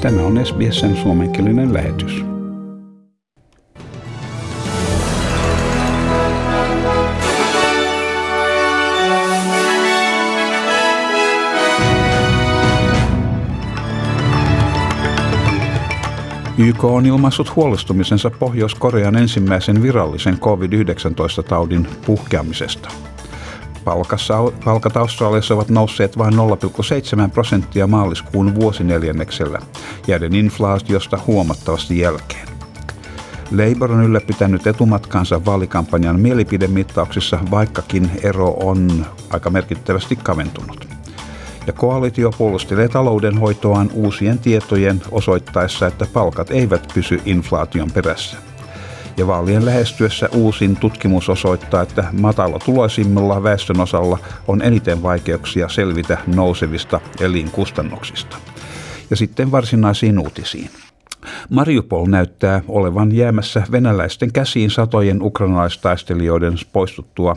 Tämä on SBS:n suomenkielinen lähetys. YK on ilmaissut huolestumisensa Pohjois-Korean ensimmäisen virallisen COVID-19-taudin puhkeamisesta. Palkat Australiassa ovat nousseet vain 0,7% maaliskuun vuosineljänneksellä, jääden inflaatiosta huomattavasti jälkeen. Labour on ylläpitänyt etumatkansa vaalikampanjan mielipidemittauksissa, vaikkakin ero on aika merkittävästi kaventunut. Ja koalitio puolustelee taloudenhoitoaan uusien tietojen osoittaessa, että palkat eivät pysy inflaation perässä. Ja vaalien lähestyessä uusin tutkimus osoittaa, että matalatuloisimmilla väestönosalla on eniten vaikeuksia selvitä nousevista elinkustannuksista. Ja sitten varsinaisiin uutisiin. Mariupol näyttää olevan jäämässä venäläisten käsiin satojen ukrainalaistaistelijoiden poistuttua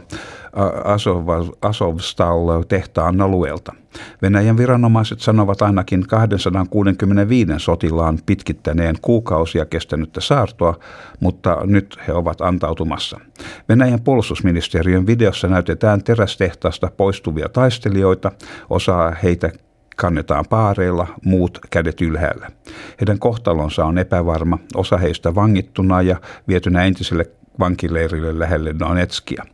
Azovstal-tehtaan alueelta. Venäjän viranomaiset sanovat ainakin 265 sotilaan pitkittäneen kuukausia kestänyttä saartoa, mutta nyt he ovat antautumassa. Venäjän puolustusministeriön videossa näytetään terästehtaasta poistuvia taistelijoita, osaa heitä kannetaan paareilla, muut kädet ylhäällä. Heidän kohtalonsa on epävarma, osa heistä vangittuna ja vietynä entiselle vankileirille lähelle Donetskia.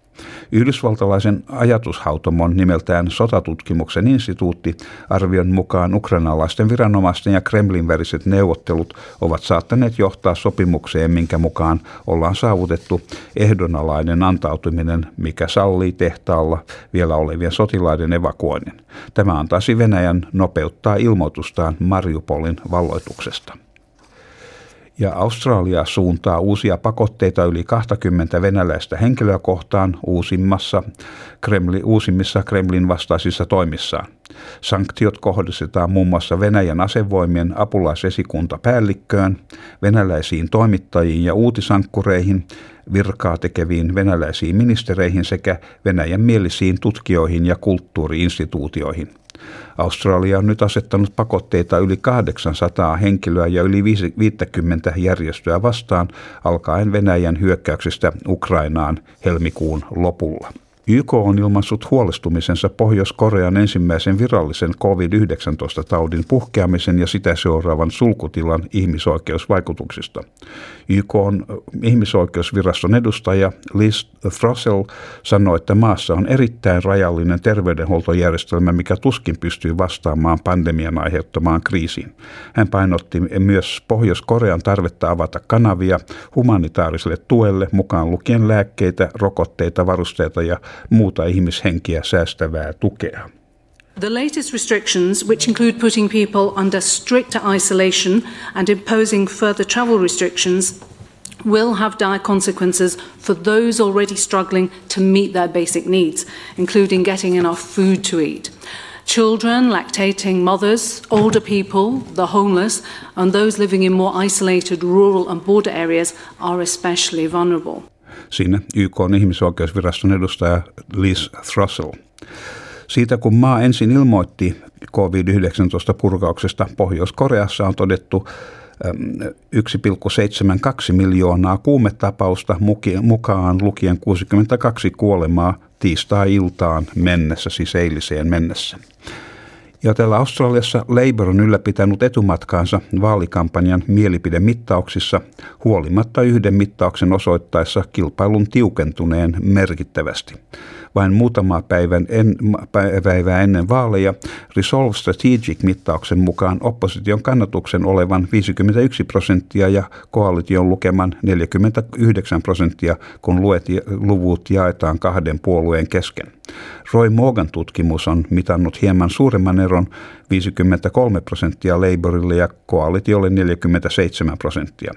Yhdysvaltalaisen ajatushautomon nimeltään Sotatutkimuksen instituutti arvion mukaan ukrainalaisten viranomaisten ja Kremlin väliset neuvottelut ovat saattaneet johtaa sopimukseen, minkä mukaan ollaan saavutettu ehdonalainen antautuminen, mikä sallii tehtaalla vielä olevien sotilaiden evakuoinnin. Tämä antaisi Venäjän nopeuttaa ilmoitustaan Mariupolin valloituksesta. Ja Australia suuntaa uusia pakotteita yli 20 venäläistä henkilöä kohtaan uusimmissa Kremlin vastaisissa toimissaan. Sanktiot kohdistetaan muun muassa Venäjän asevoimien apulaisesikuntapäällikköön, venäläisiin toimittajiin ja uutisankkureihin, virkaa tekeviin venäläisiin ministereihin sekä venäjänmielisiin tutkijoihin ja kulttuuriinstituutioihin. Australia on nyt asettanut pakotteita yli 800 henkilöä ja yli 50 järjestöä vastaan alkaen Venäjän hyökkäyksestä Ukrainaan helmikuun lopulla. YK on ilmaissut huolestumisensa Pohjois-Korean ensimmäisen virallisen COVID-19-taudin puhkeamisen ja sitä seuraavan sulkutilan ihmisoikeusvaikutuksista. YK on ihmisoikeusviraston edustaja Liz Throssell sanoi, että maassa on erittäin rajallinen terveydenhuoltojärjestelmä, mikä tuskin pystyy vastaamaan pandemian aiheuttamaan kriisiin. Hän painotti myös Pohjois-Korean tarvetta avata kanavia humanitaariselle tuelle, mukaan lukien lääkkeitä, rokotteita, varusteita ja muuta ihmishenkiä säästävää tukea. The latest restrictions, which include putting people under stricter isolation and imposing further travel restrictions, will have dire consequences for those already struggling to meet their basic needs, including getting enough food to eat. Children, lactating mothers, older people, the homeless, and those living in more isolated rural and border areas are especially vulnerable. Siinä YK:n ihmisoikeusviraston edustaja Liz Throssell. Siitä kun maa ensin ilmoitti COVID-19-purkauksesta, Pohjois-Koreassa on todettu 1,72 miljoonaa kuumetapausta mukaan lukien 62 kuolemaa tiistai-iltaan mennessä, siis eiliseen mennessä. Ja täällä Australiassa Labour on ylläpitänyt etumatkaansa vaalikampanjan mielipidemittauksissa huolimatta yhden mittauksen osoittaessa kilpailun tiukentuneen merkittävästi. Vain muutamaa päivää ennen vaaleja Resolve Strategic -mittauksen mukaan opposition kannatuksen olevan 51% ja koalition lukeman 49%, kun luvut jaetaan kahden puolueen kesken. Roy Morgan -tutkimus on mitannut hieman suuremman eron, 53% Labourille ja koalitiolle 47%.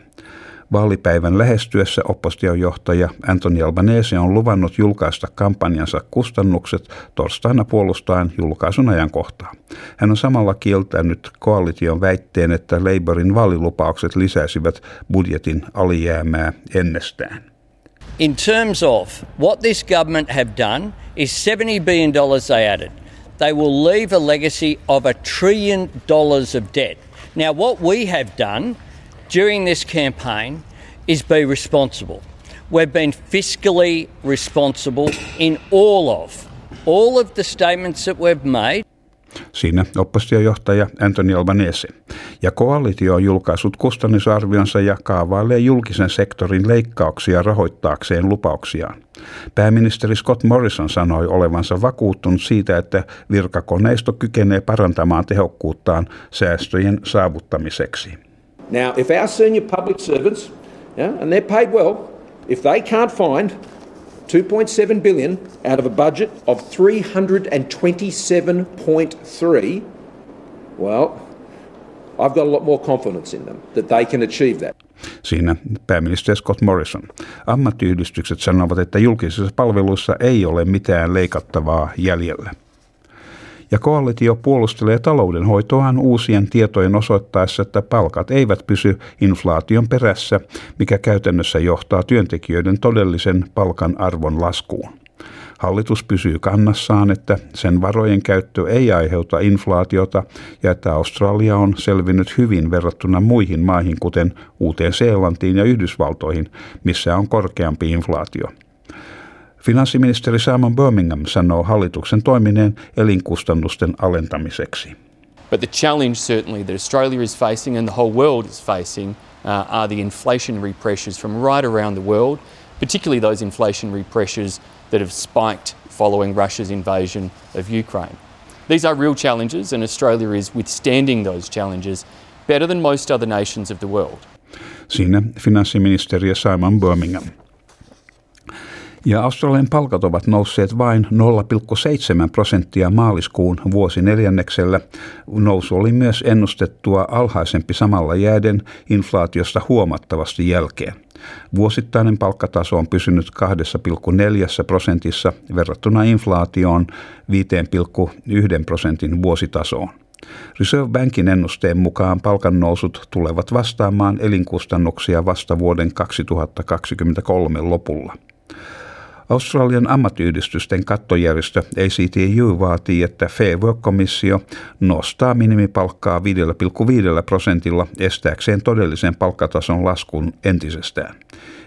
Vaalipäivän lähestyessä oppositiojohtaja Anthony Albanese on luvannut julkaista kampanjansa kustannukset torstaina puolustaen julkaisun ajankohtaa. Hän on samalla kieltänyt koalition väitteen, että Labourin vaalilupaukset lisäisivät budjetin alijäämää ennestään. In terms of what this government have done is $70 billion they added. They will leave a legacy of $1 trillion of debt. Now, what we have done during this campaign is be responsible. We've been fiscally responsible in all of the statements that we've made. Siinä oppositiojohtaja Anthony Albanese. Ja koalitio on julkaissut kustannusarvionsa ja kaavailee julkisen sektorin leikkauksia rahoittaakseen lupauksiaan. Pääministeri Scott Morrison sanoi olevansa vakuuttunut siitä, että virkakoneisto kykenee parantamaan tehokkuuttaan säästöjen saavuttamiseksi. Now, if our senior public servants, and they're paid well, if they can't find $2.7 billion out of a budget of $327.3, well, I've got a lot more confidence in them that they can achieve that. Siinä pääministeri Scott Morrison. Ammattiyhdistykset sanovat, että julkisissa palveluissa ei ole mitään leikattavaa jäljellä. Ja koalitio puolustelee taloudenhoitoaan uusien tietojen osoittaessa, että palkat eivät pysy inflaation perässä, mikä käytännössä johtaa työntekijöiden todellisen palkan arvon laskuun. Hallitus pysyy kannassaan, että sen varojen käyttö ei aiheuta inflaatiota ja että Australia on selvinnyt hyvin verrattuna muihin maihin, kuten Uuteen-Seelantiin ja Yhdysvaltoihin, missä on korkeampi inflaatio. Finanssiministeri Simon Birmingham sanoo hallituksen toimineen elinkustannusten alentamiseksi. But the challenge certainly that Australia is facing and the whole world is facing are the inflationary pressures from right around the world, particularly those inflationary pressures that have spiked following Russia's invasion of Ukraine. These are real challenges and Australia is withstanding those challenges better than most other nations of the world. Siinä finanssiministeri Simon Birmingham. Ja Australian palkat ovat nousseet vain 0.7% maaliskuun vuosineljänneksellä. Nousu oli myös ennustettua alhaisempi samalla jääden inflaatiosta huomattavasti jälkeen. Vuosittainen palkkataso on pysynyt 2.4% verrattuna inflaatioon 5.1% vuositasoon. Reserve Bankin ennusteen mukaan palkannousut tulevat vastaamaan elinkustannuksia vasta vuoden 2023 lopulla. Australian ammattiyhdistysten kattojärjestö ACTU vaatii, että Fair Work-komissio nostaa minimipalkkaa 5.5% estääkseen todellisen palkkatason laskun entisestään.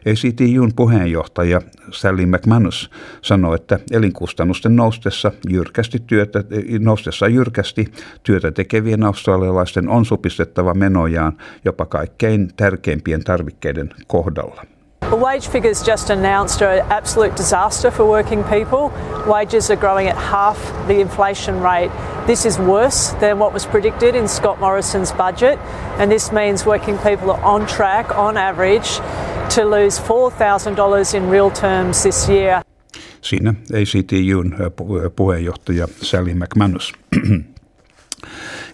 ACTUn puheenjohtaja Sally McManus sanoi, että elinkustannusten noustessa jyrkästi työtä tekevien australialaisten on supistettava menojaan jopa kaikkein tärkeimpien tarvikkeiden kohdalla. The wage figures just announced are an absolute disaster for working people. Wages are growing at half the inflation rate. This is worse than what was predicted in Scott Morrison's budget, and this means working people are on track, on average, to lose $4,000 in real terms this year. Siinä ACTUn puheenjohtaja Sally McManus.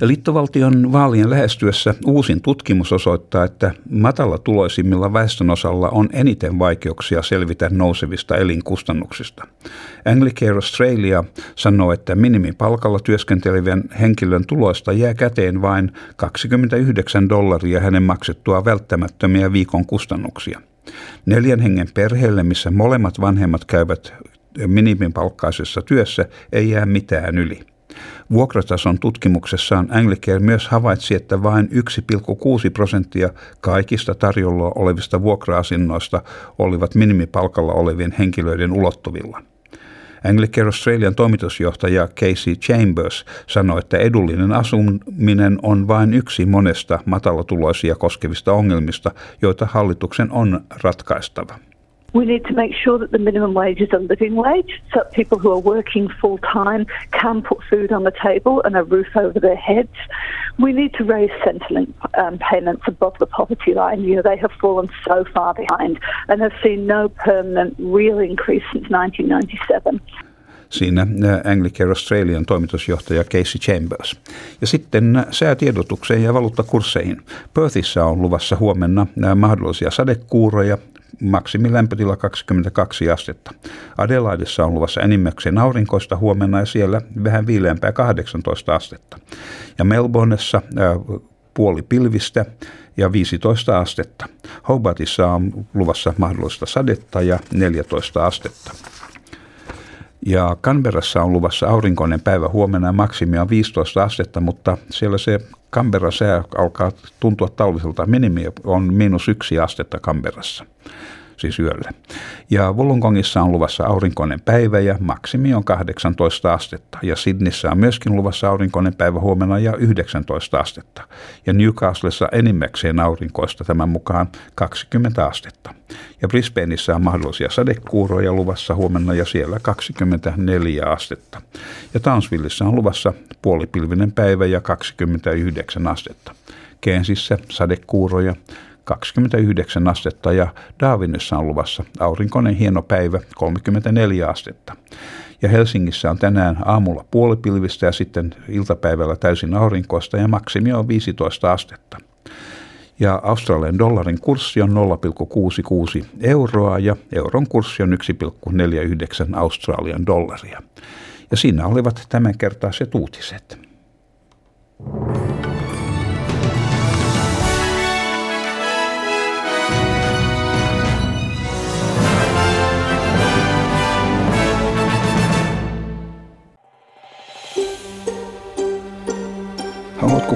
Liittovaltion vaalien lähestyessä uusin tutkimus osoittaa, että matalatuloisimmilla väestönosalla on eniten vaikeuksia selvitä nousevista elinkustannuksista. Anglicare Australia sanoo, että minimipalkalla työskentelevän henkilön tuloista jää käteen vain $29 hänen maksettua välttämättömiä viikon kustannuksia. 4 hengen perheelle, missä molemmat vanhemmat käyvät minimipalkkaisessa työssä, ei jää mitään yli. Vuokratason tutkimuksessaan Anglicare myös havaitsi, että vain 1.6% kaikista tarjolla olevista vuokra-asunnoista olivat minimipalkalla olevien henkilöiden ulottuvilla. Anglicare Australian toimitusjohtaja Casey Chambers sanoi, että edullinen asuminen on vain yksi monesta matalatuloisia koskevista ongelmista, joita hallituksen on ratkaistava. We need to make sure that the minimum wage is a living wage, so that people who are working full time can put food on the table and a roof over their heads. We need to raise Centrelink payments above the poverty line. You know, they have fallen so far behind and have seen no permanent real increase since 1997. Siinä Anglicare Australian toimitusjohtaja Casey Chambers. Ja sitten säätiedotukseen ja valuuttakursseihin. Perthissä on luvassa huomenna mahdollisia sadekuuroja. Maksimilämpötila 22 astetta. Adelaidessa on luvassa enimmäkseen aurinkoista huomenna ja siellä vähän viileämpää 18 astetta. Ja Melbournessa puoli pilvistä ja 15 astetta. Hobartissa on luvassa mahdollista sadetta ja 14 astetta. Ja Canberrassa on luvassa aurinkoinen päivä huomenna, maksimia on 15 astetta, mutta siellä se Canberran sää alkaa tuntua talviselta. Minimi on -1 astetta Canberrassa, siis yöllä. Ja Wollongongissa on luvassa aurinkoinen päivä ja maksimi on 18 astetta. Ja Sydneyssä on myöskin luvassa aurinkoinen päivä huomenna ja 19 astetta. Ja Newcastlessa enimmäkseen aurinkoista tämän mukaan 20 astetta. Ja Brisbaneissa on mahdollisia sadekuuroja luvassa huomenna ja siellä 24 astetta. Ja Townsvillessä on luvassa puolipilvinen päivä ja 29 astetta. Cairnsissa sadekuuroja 29 astetta ja Darwinissa on luvassa aurinkoinen hieno päivä 34 astetta. Ja Helsingissä on tänään aamulla puolipilvistä ja sitten iltapäivällä täysin aurinkoista ja maksimio on 15 astetta. Ja Australian dollarin kurssi on 0,66 euroa ja euron kurssi on 1,49 Australian dollaria. Ja siinä olivat tämänkertaiset uutiset. Haluatko